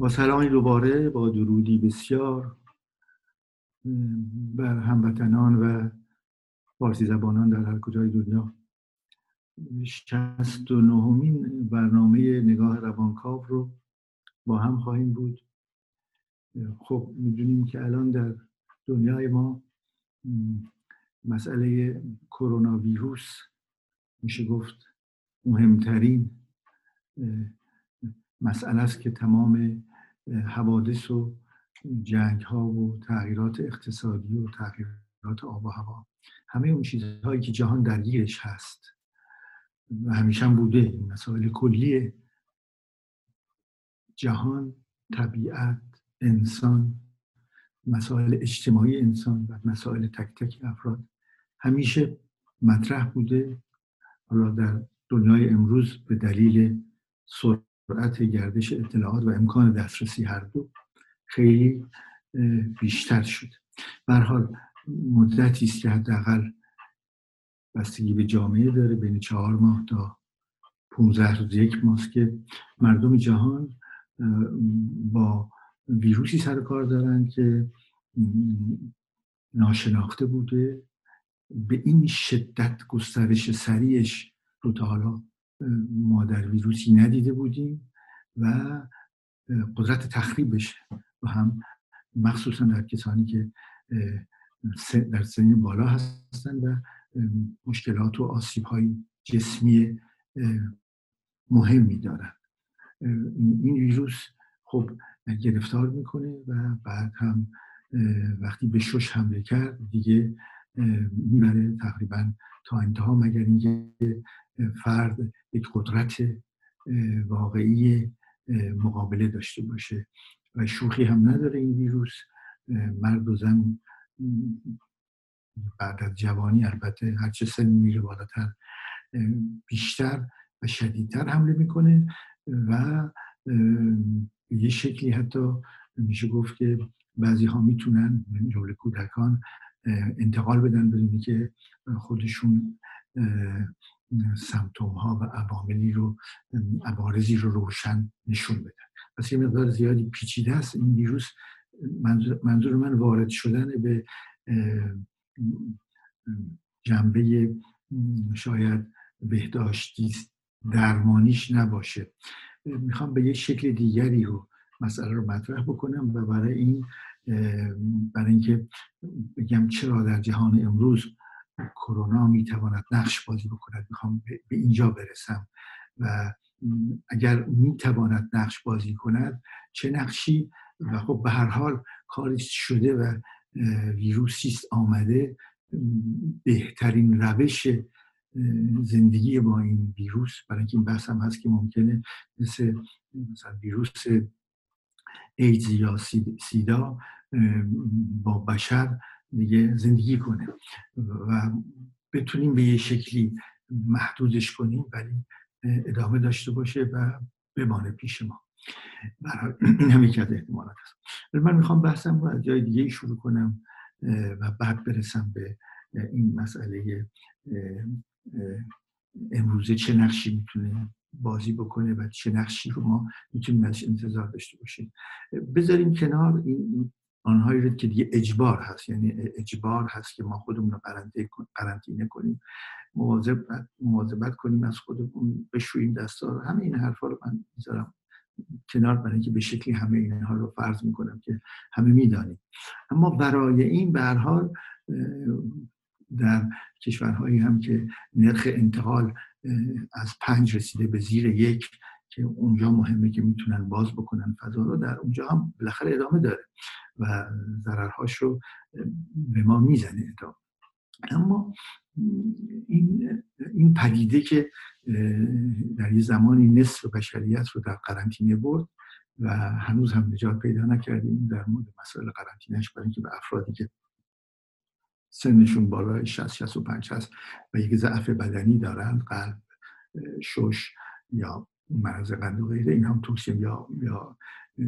با سلامی دوباره، با درودی بسیار بر هموطنان و فارسی زبانان در هر کجای دنیا. 69مین برنامه نگاه روانکاو رو با هم خواهیم بود. خب میدونیم که الان در دنیای ما مسئله کرونا ویروس میشه گفت مهمترین مسئله است که تمام حوادث و جنگ ها و تغییرات اقتصادی و تغییرات آب و هوا، همه اون چیزهایی که جهان درگیرش هست و همیشه هم بوده، مسائل کلی جهان، طبیعت، انسان، مسائل اجتماعی انسان و مسائل تک تک افراد همیشه مطرح بوده. حالا در دنیای امروز به دلیل سرعت گردش اطلاعات و امکان دسترسی هر دو خیلی بیشتر شد. به هر حال مدتی است که حداقل بستگی به جامعه داره، بین 4 ماه تا 15 روز، 1 ماه که مردم جهان با ویروسی سر کار دارن که ناشناخته بوده، به این شدت گسترش سریعش رو تا حالا ما در ویروسی ندیده بودیم و قدرت تخریبش و هم مخصوصا در کسانی که در سن بالا هستن و مشکلات و آسیب‌های جسمی مهمی دارن. این ویروس خب گرفتار میکنه و بعد هم وقتی به شش حمله کرد دیگه میبره تقریبا تا انتها، مگر اینکه فرد یک قدرت واقعی مقابله داشته باشه. و شوخی هم نداره این ویروس، مرد و زن بعد از جوانی، البته هرچه سن میره بالاتر بیشتر و شدیدتر حمله میکنه و یه شکلی حتی میشه گفت که بعضی ها میتونن جمله کودکان انتقال بدن بدونی که خودشون سمپتوم ها و عوارضی رو روشن نشون بدن. پس یه مقدار زیادی پیچیده است این ویروس. منظور من وارد شدن به جنبه شاید بهداشتی درمانیش نباشه، میخوام به یک شکل دیگری رو مسئله رو مطرح بکنم و برای اینکه بگم چرا در جهان امروز کرونا میتواند نقش بازی بکند، میخوام به اینجا برسم و اگر میتواند نقش بازی کند چه نقشی. و خب به هر حال کاریش شده و ویروسیست آمده، بهترین روش زندگی با این ویروس، برای اینکه این بحث هم هست که ممکنه مثلا ویروس ایدز یا سیدا با بشر دیگه زندگی کنه و بتونیم به یه شکلی محدودش کنیم ولی ادامه داشته باشه و بمانه پیش ما. برای این هم یکی از احتمالات هست. من میخوام بحثم رو از جای دیگه شروع کنم و بعد برسم به این مسئله امروزه چه نقشی میتونه بازی بکنه و چه نقشی رو ما میتونیم ازش انتظار داشته باشیم. بذاریم کنار این آنهایی رو که دیگه اجبار هست، یعنی اجبار هست که ما خودمون رو قرنطینه کنیم، مواظبت کنیم از خودمون، بشوییم دستا، همه این حرفا رو من میذارم کنار برای اینکه به شکلی همه اینها رو فرض میکنم که همه میدانیم. اما برای این به هر حال در کشورهایی هم که نرخ انتقال از 5 رسیده به زیر 1 که اونجا مهمه که میتونن باز بکنن فضا رو، در اونجا هم بالاخره ادامه داره و ضررهاش رو به ما میزنه. اما این پدیده که در یه زمانی نصف بشریت رو در قرنطینه برد و هنوز هم نجات پیدا نکردیم در مورد مسائل قرنطینه‌اش، برای اینکه به افرادی که سنشون بالای 60-65 هست و یک ضعف بدنی دارن، قلب، شش یا مرض قند و غیره، این هم توصیه یا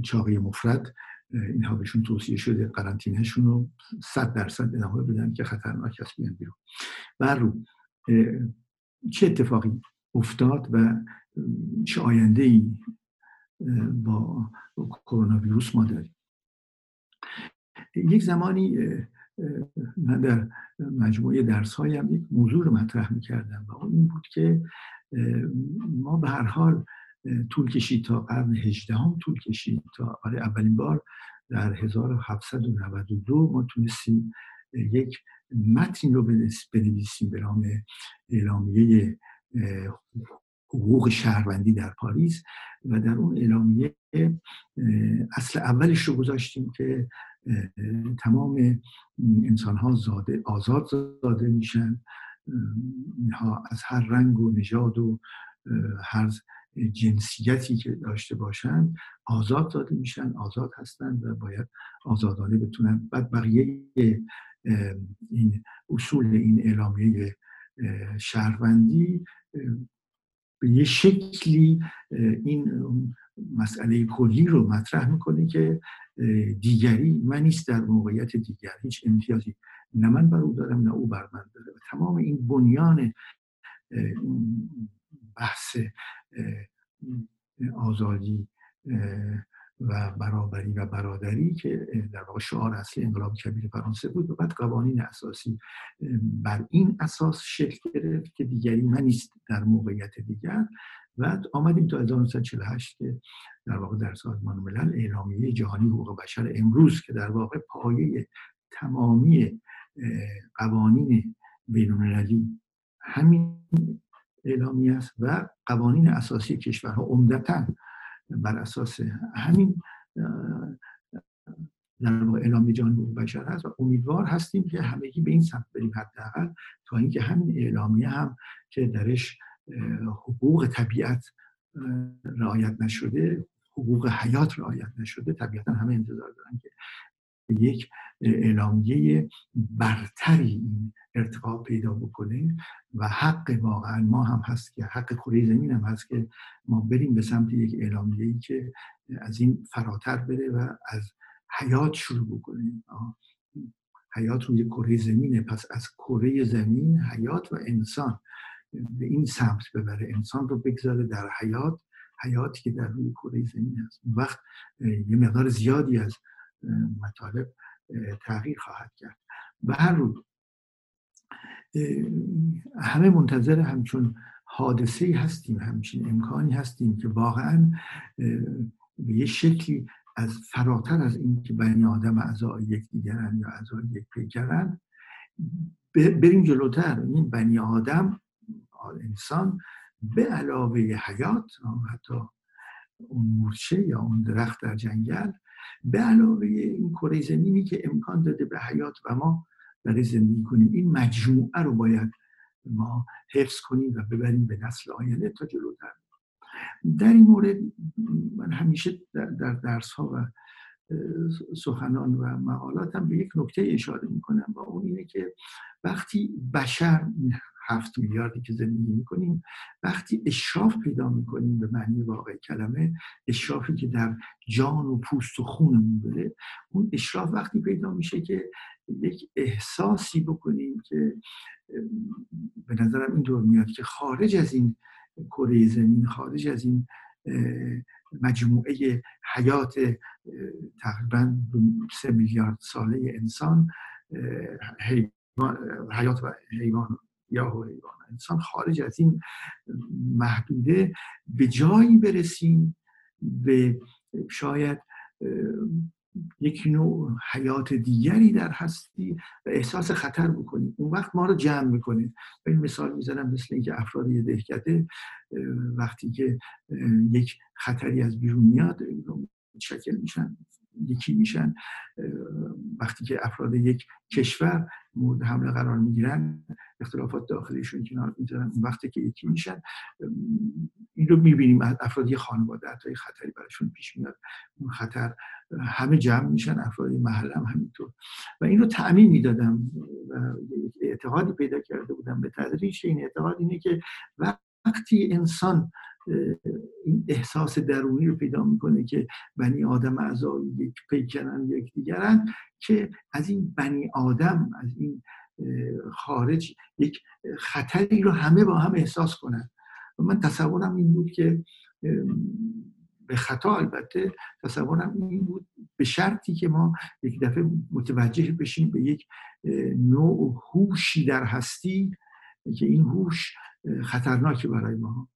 چاقی مفرط، اینها بهشون توصیه شده قرنطینهشون رو 100% ادامه بدن که خطرناک است بیان بیرون. بر رو چه اتفاقی افتاد و چه آینده‌ای با کرونا ویروس ما داریم. یک زمانی من در مجموعه درس‌هایم یک موضوع رو مطرح می‌کردم و اون این بود که ما به هر حال طول کشید تا قرن 18 هم طول کشید تا اولین بار در 1792 ما تونستیم یک متن رو بنویسیم به نام اعلامیه حقوق شهروندی در پاریس و در اون اعلامیه اصل اولش رو گذاشتیم که تمام انسان‌ها آزاد زاده میشن، اینها از هر رنگ و نژاد و هر جنسیتی که داشته باشن آزاد زاده میشن، آزاد هستن و باید آزادانه بتونن. بعد بقیه این اصول این اعلامیه شهروندی به یه شکلی این مسئله کلی رو مطرح میکنه که دیگری من نیست در موقعیت دیگر، هیچ امتیازی نه من بر او دارم نه او بر من داره. تمام این بنیان بحث آزادی و برابری و برادری که در واقع شعار اصلی انقلاب کبیر فرانسه بود و بعد قوانین اساسی بر این اساس شکل گرفت که دیگری من نیست در موقعیت دیگر. بعد آمدیم تا 1948 که در واقع در سازمان ملل اعلامیه جهانی حقوق بشر امروز که در واقع پایه تمامی قوانین بین‌المللی همین اعلامیه است و قوانین اساسی کشورها عمدتاً بر اساس همین در واقع اعلامیه جهانی حقوق بشر هست و امیدوار هستیم که همگی به این سمت بریم، حداقل تا اینکه همین اعلامیه هم که درش حقوق طبیعت رعایت نشده، حقوق حیات رعایت نشده، طبیعتا همه انتظار دارن که یک اعلامیه برتری این ارتقا پیدا بکنه و حق واقعا ما هم هست که حق کره زمین هم هست که ما بریم به سمت یک اعلامیه‌ای که از این فراتر بره و از حیات شروع بکنیم. حیات روی کره زمینه، پس از کره زمین حیات و انسان به این سمت ببره، انسان رو بگذاره در حیات، حیاتی که در روی کره زمین هست. اون وقت یه مقدار زیادی از مطالب تغییر خواهد کرد. به هر روی همه منتظر همچون حادثه‌ای هستیم، همچین امکانی هستیم که واقعا به یه شکلی از فراتر از این که بنی آدم اعضای یک دیگرن یا اعضای یک پیکرن بریم جلوتر. این بنی آدم انسان به علاوه حیات، حتی اون مورچه یا اون درخت در جنگل، به علاوه این کره زمینی که امکان داده به حیات و ما در زندگی کنیم، این مجموعه رو باید ما حفظ کنیم و ببریم به نسل آینده تا جلوتر. در این مورد من همیشه در درس‌ها و سخنان و مقالاتم به یک نکته اشاره می‌کنم و اون اینه که وقتی بشر 7 میلیاردی که زندگی می‌کنیم، وقتی اشراف پیدا می‌کنیم به معنی واقعی کلمه، اشرافی که در جان و پوست و خونمون بره، اون اشراف وقتی پیدا میشه که یک احساسی بکنیم که به نظرم این دور میاد که خارج از این کره زمین، خارج از این مجموعه حیات تقریباً 3 میلیارد ساله انسان، حیات و حیوان یا حیوان انسان، خارج از این محدوده به جایی برسیم به شاید یک نوع حیات دیگری در هستی و احساس خطر بکنیم. اون وقت ما رو جمع میکنیم. و این مثال میزنم مثل اینکه افراد یه دهکده وقتی که یک خطری از بیرون میاد شکل میشن، یکی میشن. وقتی که افراد یک کشور مورد حمله قرار میگیرن، اختلافات داخلیشون کنار میذارن، اون وقتی که یکی میشن این رو میبینیم. افراد یه خانواده حتی خطری براشون پیش میاد، اون خطر همه جمع میشن، افراد محله هم همینطور. و این رو تعمیم میدادم و اعتقادی پیدا کرده بودم به تدریج. این اعتقاد اینه که وقتی انسان این احساس درونی رو پیدا میکنه که بنی آدم اعضای یک پیکرن یک دیگرن، که از این بنی آدم، از این خارج یک خطری رو همه با هم احساس کنن. و من تصورم این بود که به خطا البته، تصورم این بود به شرطی که ما یک دفعه متوجه بشیم به یک نوع هوشی در هستی که این هوش خطرناکه برای ما،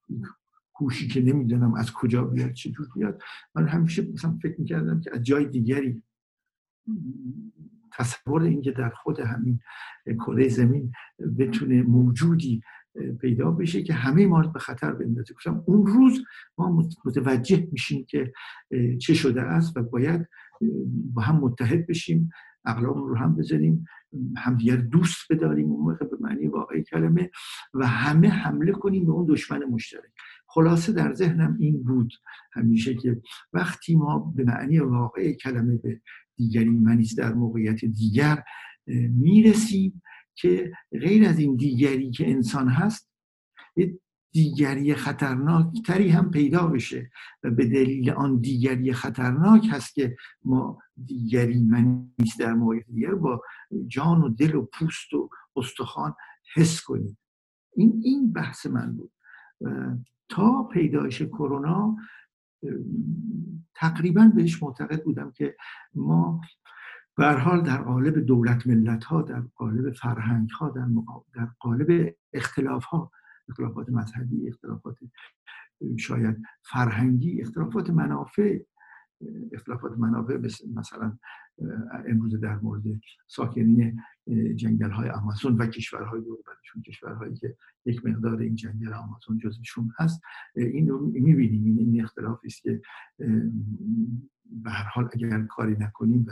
هوشی که نمیدونم از کجا بیاد چجور بیاد. من همیشه مثلا فکر میکردم که از جای دیگری، تصور این که در خود همین کره زمین بتونه موجودی پیدا بشه که همه ما رو به خطر بندازه. گفتم اون روز ما متوجه میشیم که چه شده است و باید با هم متحد بشیم، عقلامون رو هم بزنیم، همدیگر دوست بداریم اون موقع به معنی واقعی کلمه، و همه حمله کنیم به اون دشمن مشترک. خلاصه در ذهنم این بود همیشه که وقتی ما به معنی واقعی کلمه به دیگری، من نیز در موقعیت دیگر میرسیم که غیر از این دیگری که انسان هست، یه دیگری خطرناک تری هم پیدا بشه و به دلیل آن دیگری خطرناک هست که ما دیگری، من نیز در موقعیت دیگر، با جان و دل و پوست و استخوان حس کنیم. این بحث من بود. تا پیدایش کرونا تقریبا بهش معتقد بودم که ما به هر حال در قالب دولت ملت ها، در قالب فرهنگ ها، در قالب اختلاف ها، اختلافات مذهبی، اختلافات شاید فرهنگی، اختلافات منافع، مثلا امروز در مورد ساکنین جنگل های آمازون و کشورهای دور برشون، کشورهایی که یک مقدار این جنگل آمازون جزوشون هست، این رو میبینیم. این اختلافی است که به هر حال اگر کاری نکنیم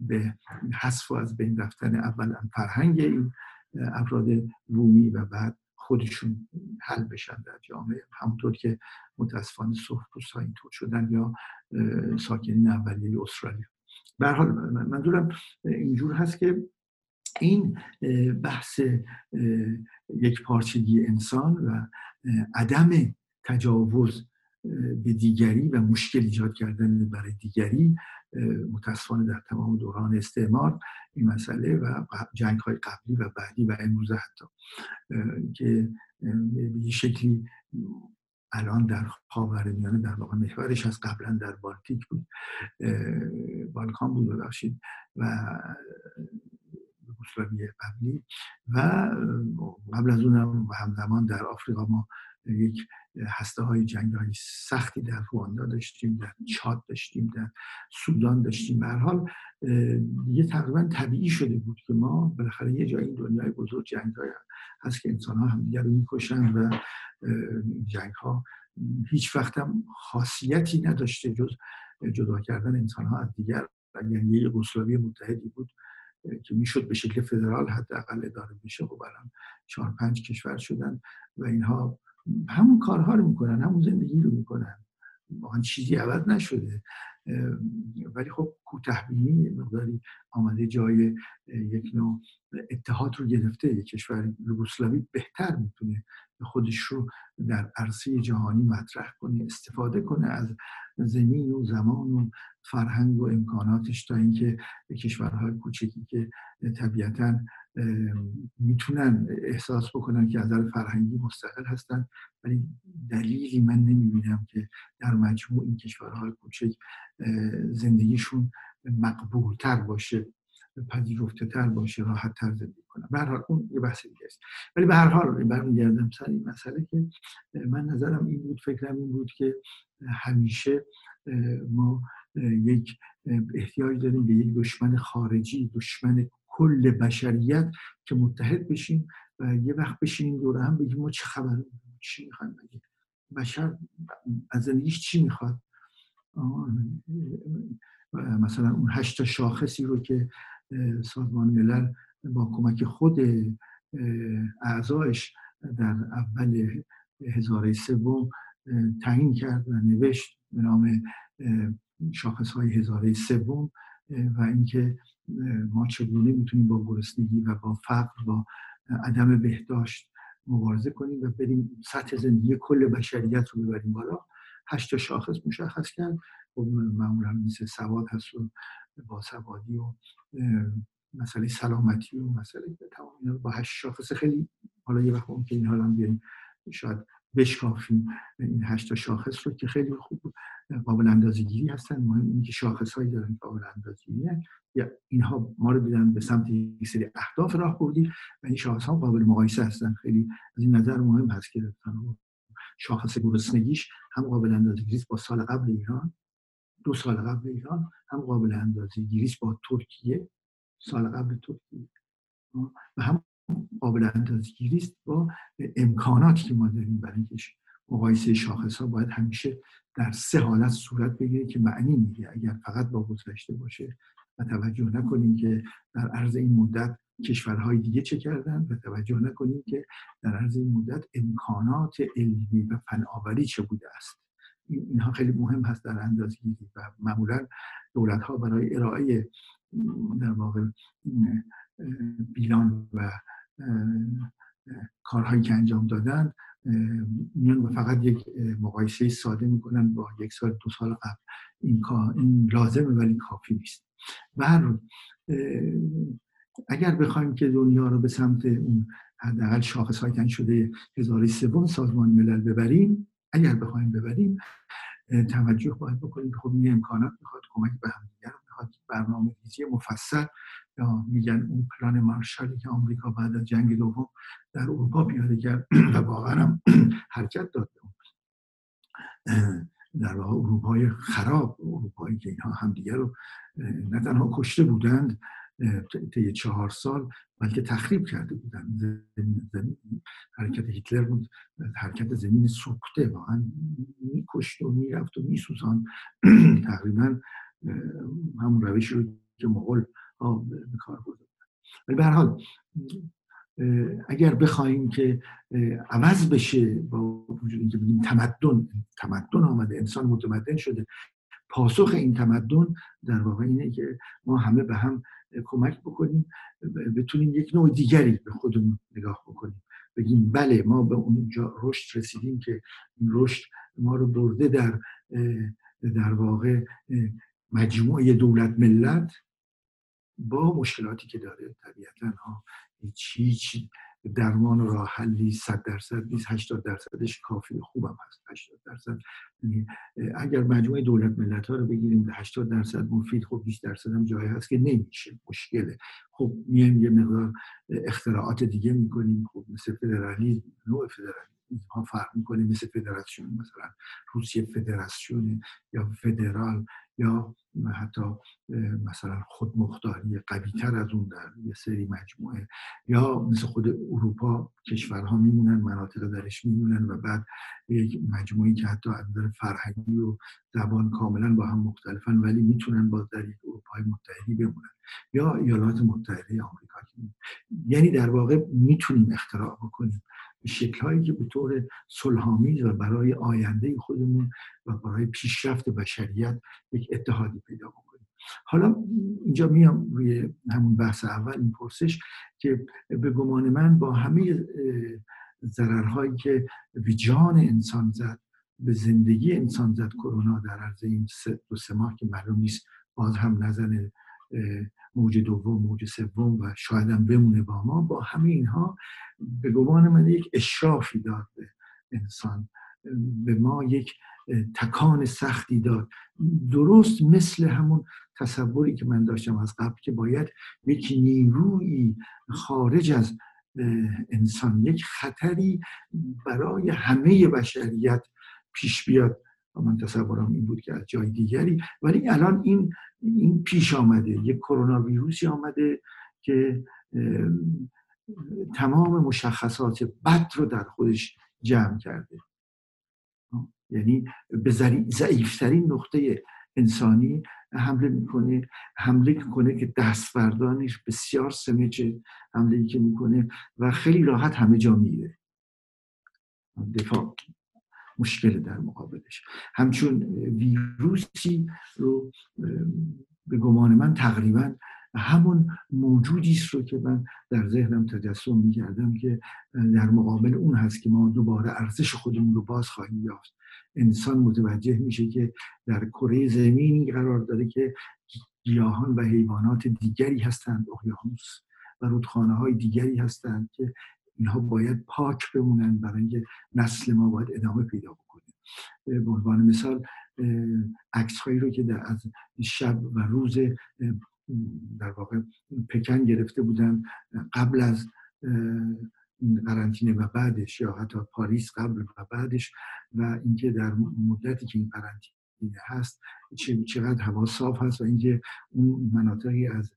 به حذف و از بین رفتن اولا فرهنگ این افراد بومی و بعد خودشون حل بشن در جامعه، همونطور که متاسفانه سرخپوست‌ها اینطور شدن یا ساکنین اولیه استرالیا. به هر حال منظورم اینجور هست که این بحث یک پارچگی انسان و عدم تجاوز به دیگری و مشکل ایجاد کردن برای دیگری، متاسفانه در تمام دوران استعمار این مسئله و جنگ‌های قبلی و بعدی و امروزه حتی که به شکلی الان در خاورمیانه در واقع محورش از قبلا در بالتیک بود، بالکان بود ببخشید و یوگسلاویه قبلی و قبل از اونم همزمان در آفریقا ما یک هسته‌های جنگ‌های سختی در رواندا داشتیم، در چاد داشتیم، در سودان داشتیم. به هر حال یه تقریبا طبیعی شده بود که ما بالاخره یه جایی این دنیای بزرگ جنگ‌های هست که انسان‌ها همدیگر رو می‌کشن و جنگ‌ها هیچ وقت هم خاصیتی نداشته جز جدا کردن انسان‌ها از دیگر. یعنی یه یوگسلاوی متحدی بود که میشد به شکل فدرال حداقل اداره بشه، خب الان 4-5 کشور شدن و اینها همون کارها رو میکنن، همون زندگی رو میکنن، آن چیزی عوض نشده، ولی خب کوتاه‌بینی مقداری آمده جای یک نوع اتحاد رو گرفته. یک کشور یوگسلاوی بهتر میتونه خودش رو در عرصه جهانی مطرح کنه، استفاده کنه از زمین و زمان و فرهنگ و امکاناتش، تا اینکه کشورهای کوچکی که طبیعتاً میتونن احساس بکنن که از نظر فرهنگی مستقل هستن، ولی دلیلی من نمیبینم که در مجموع این کشورهای کوچک زندگیشون مقبولتر باشه، پذیرفته تر باشه، راحت تر زندگی کنن. به هر حال اون یه بحث دیگه است. ولی به هر حال برمیگردم سر این مسئله که من نظرم این بود، فکرم این بود که همیشه ما یک احتیاج داریم به یک دشمن خارجی، دشمن کل بشریت، که متحد بشیم و یه وقت بشیم دور هم بگیم ما چه خبره، چی میخوایم، بگیم بشر از زندگیش چی میخواد. مثلا اون 8 شاخصی رو که سازمان ملل با کمک خود اعضایش در اول 1003 تعیین کرد و نوشت به نام شاخص‌های 1003 و اینکه ما چگونه میتونیم با گرسنگی و با فقر، با عدم بهداشت مبارزه کنیم و بریم سطح زندگی کل بشریت رو ببریم بالا. 8 شاخص مشخص کرد، معمولا مثل سواد هست و باسوادی و مسئله سلامتی و مسئله تمام اینا با 8 شاخص خیلی، حالا یه وقت ممکنه این حالا بیاریم شاید بشکافیم این 8 شاخص رو که خیلی خوب قابل اندازه‌گیری هستن. مهم اینه که شاخص‌هایی دارن قابل اندازه‌گیریه، یا اینها ما رو دیدن به سمت یک سری اهداف راه بردی و این شاخص‌ها قابل مقایسه هستن. خیلی از این نظر مهم هست که شاخص گرسنگیش هم قابل اندازه‌گیری با سال قبل ایران، 2 سال قبل ایران، هم قابل اندازه‌گیری با ترکیه، سال قبل ترکیه، و هم قابل اندازه‌گیری با امکاناتی که ما داریم برای کشور. مقایسه شاخص‌ها باید همیشه در 3 حالت صورت بگیره که معنی میده. اگر فقط با گذشته باشه و توجه نکنیم که در عرض این مدت کشورهای دیگه چه کردن و توجه نکنیم که در عرض این مدت امکانات علمی و فناوری چه بوده است. اینها خیلی مهم هست در اندازه‌گیری و معمولا دولت‌ها برای ارائه در واقع بیلان و کارهایی که انجام دادن میان و فقط یک مقایسه ساده میکنن با 1 سال 2 سال قبل. این لازمه ولی کافی نیست. و اگر بخوایم که دنیا رو به سمت اون حداقل شاخص‌های تعیین شده 1300 سازمان ملل ببریم، اگر بخوایم ببریم، توجه باید بکنیم خب این امکانات میخواد، کمک به هم دیگه میخواد، برنامه‌ریزی مفصل، یا میگن اون پلان مارشالی که آمریکا بعد از جنگ دوم در اروپا پیاده کرد و واقعا هم حرکت داد در واقع اروپای خراب، اروپایی که اینها هم دیگه رو نه تنها کشته بودند طی 4 سال بلکه تخریب کرده بودند. زمین حرکت هیتلر بود، حرکت زمین سوخته، واقعا میکشت و میرفت و میسوزاند. تقریبا همون روشی رو که مغول به کار برده. ولی به هر حال اگر بخوایم که عوض بشه با وجود اینکه بگیم تمدن آمده، انسان متمدن شده، پاسخ این تمدن در واقع اینه که ما همه به هم کمک بکنیم، بتونیم یک نوع دیگری به خودمون نگاه بکنیم، بگیم بله ما به اونجا رشد رسیدیم که این رشد ما رو برده در واقع مجموعه دولت ملت با مشکلاتی که داره. طبیعتاً هیچ درمان و راه حلی 100% نیست، 80%ش کافی خوبم هست. 80% اگر مجموعه دولت ملت‌ها رو بگیریم 80% مفید، خب 20% هم جایی هست که نمیشه، مشکله. خب میایم یه مقدار اختراعات دیگه میکنیم، خب مثل فدرالیسم، نوع فدرالیسم ها فرق میکنه، مثل فدراسیون، مثلا روسیه فدراسیون یا فدرال یا حتی مثلا خودمختاری قوی‌تر از اون در یه سری مجموعه، یا مثل خود اروپا کشورها میمونن، مناطق درش میمونن و بعد یک مجموعه‌ای که حتی از نظر فرهنگی و زبان کاملا با هم مختلفن ولی میتونن باز در یک اروپای متحدی بمونن، یا ایالات متحده آمریکا. یعنی در واقع میتونیم اختراع بکنیم شکل‌هایی که به طور صلح‌آمیز و برای آینده خودمون و برای پیشرفت بشریت یک اتحادی پیدا بکنیم. حالا اینجا میام روی همون بحث اول، این پرسش که به گمان من با همه ضررهایی که به جان انسان زد، به زندگی انسان زد، کرونا در عرض این 2-3 ماه که معلوم نیست باز هم نزنه موج دوم، موج سوم و شاید هم بمونه با ما، با همه اینها به گمان من یک اشرافی داد به انسان، به ما یک تکان سختی داد. درست مثل همون تصوری که من داشتم از قبل که باید یک نیروی خارج از انسان، یک خطری برای همه بشریت پیش بیاد. من تصورم این بود که از جای دیگری، ولی الان این پیش آمده، یک کرونا ویروسی آمده که تمام مشخصات بد رو در خودش جمع کرده. یعنی به ضعیف‌ترین نقطه انسانی حمله میکنه که دستبردانش بسیار سمجه، حمله‌ای که میکنه و خیلی راحت همه جا میره. دفاع مشکل در مقابلش. همچون ویروسی رو به گمان من تقریبا همون موجودیست رو که من در ذهنم تجسم می‌کردم که در مقابل اون هست که ما دوباره ارزش خودمون رو باز خواهیم یافت. انسان متوجه میشه که در کره زمینی قرار داره که گیاهان و حیوانات دیگری هستند، اقیانوس و رودخانه‌های دیگری هستند که اینها باید پاک بمونن برای اینکه نسل ما باید ادامه پیدا بکنه. به عنوان مثال عکس‌هایی رو که از شب و روز در واقع پکن گرفته بودن قبل از قرنطینه و بعدش، یا حتی پاریس قبل و بعدش، و اینکه در مدتی که این قرنطینه هست چقدر هوا صاف هست و اینکه اون مناطقی از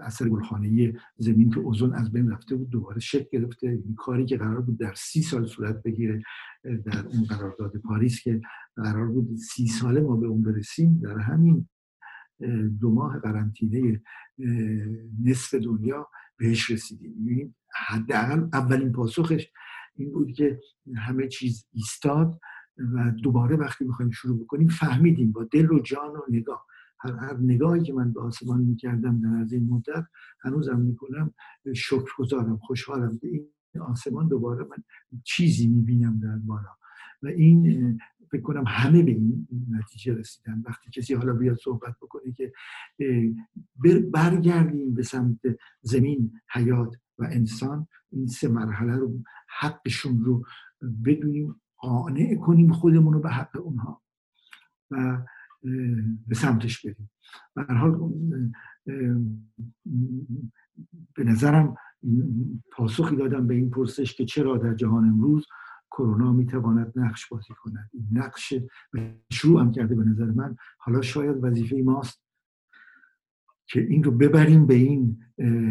اثر گلخانه‌ای زمین که اوزون از بین رفته بود دوباره شکل گرفته. این کاری که قرار بود در 30 سال صورت بگیره در اون قرارداد پاریس که قرار بود 30 ساله ما به اون برسیم، در همین 2 ماه قرنطینه نصف دنیا بهش رسیدیم. یعنی حداقل اولین پاسخش این بود که همه چیز ایستاد و دوباره وقتی می‌خوایم شروع بکنیم فهمیدیم با دل و جان و نگاه. هر نگاهی که من به آسمان می‌کردم در از این مدت هنوزم می‌کنم، شکرگزارم، خوشحالم به این آسمان دوباره من چیزی می‌بینم در بالا. و این فکر کنم همه به این نتیجه رسیدن. وقتی کسی حالا بیاد صحبت بکنه که برگردیم به سمت زمین، حیات و انسان، این 3 مرحله رو حقشون رو بدونیم، قانع کنیم خودمون رو به حق اونها و به سمتش بریم. به هر حال به نظرم پاسخی دادم به این پرسش که چرا در جهان امروز کرونا میتواند نقش بازی کند. این نقش شروع هم کرده به نظر من. حالا شاید وظیفه ماست که این رو ببریم به این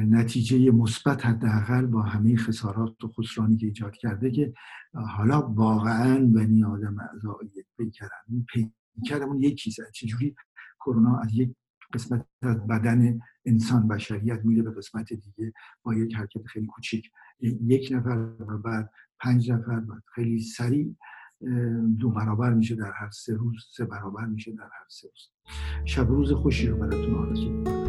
نتیجه مثبت، حداقل با همه خسارات و خسرانی که ایجاد کرده که حالا واقعاً بنی آدم اعضاییت بکرن. کردمون یک چیز هست، چجوری کرونا از یک قسمت از بدن انسان بشریت میره به قسمت دیگه با یک حرکت خیلی کوچیک، 1 نفر و بعد 5 نفر و خیلی سریع 2 برابر میشه در هر 3 روز، 3 برابر میشه در هر 3 روز. شب روز خوشی رو براتون آرزو می‌کنم.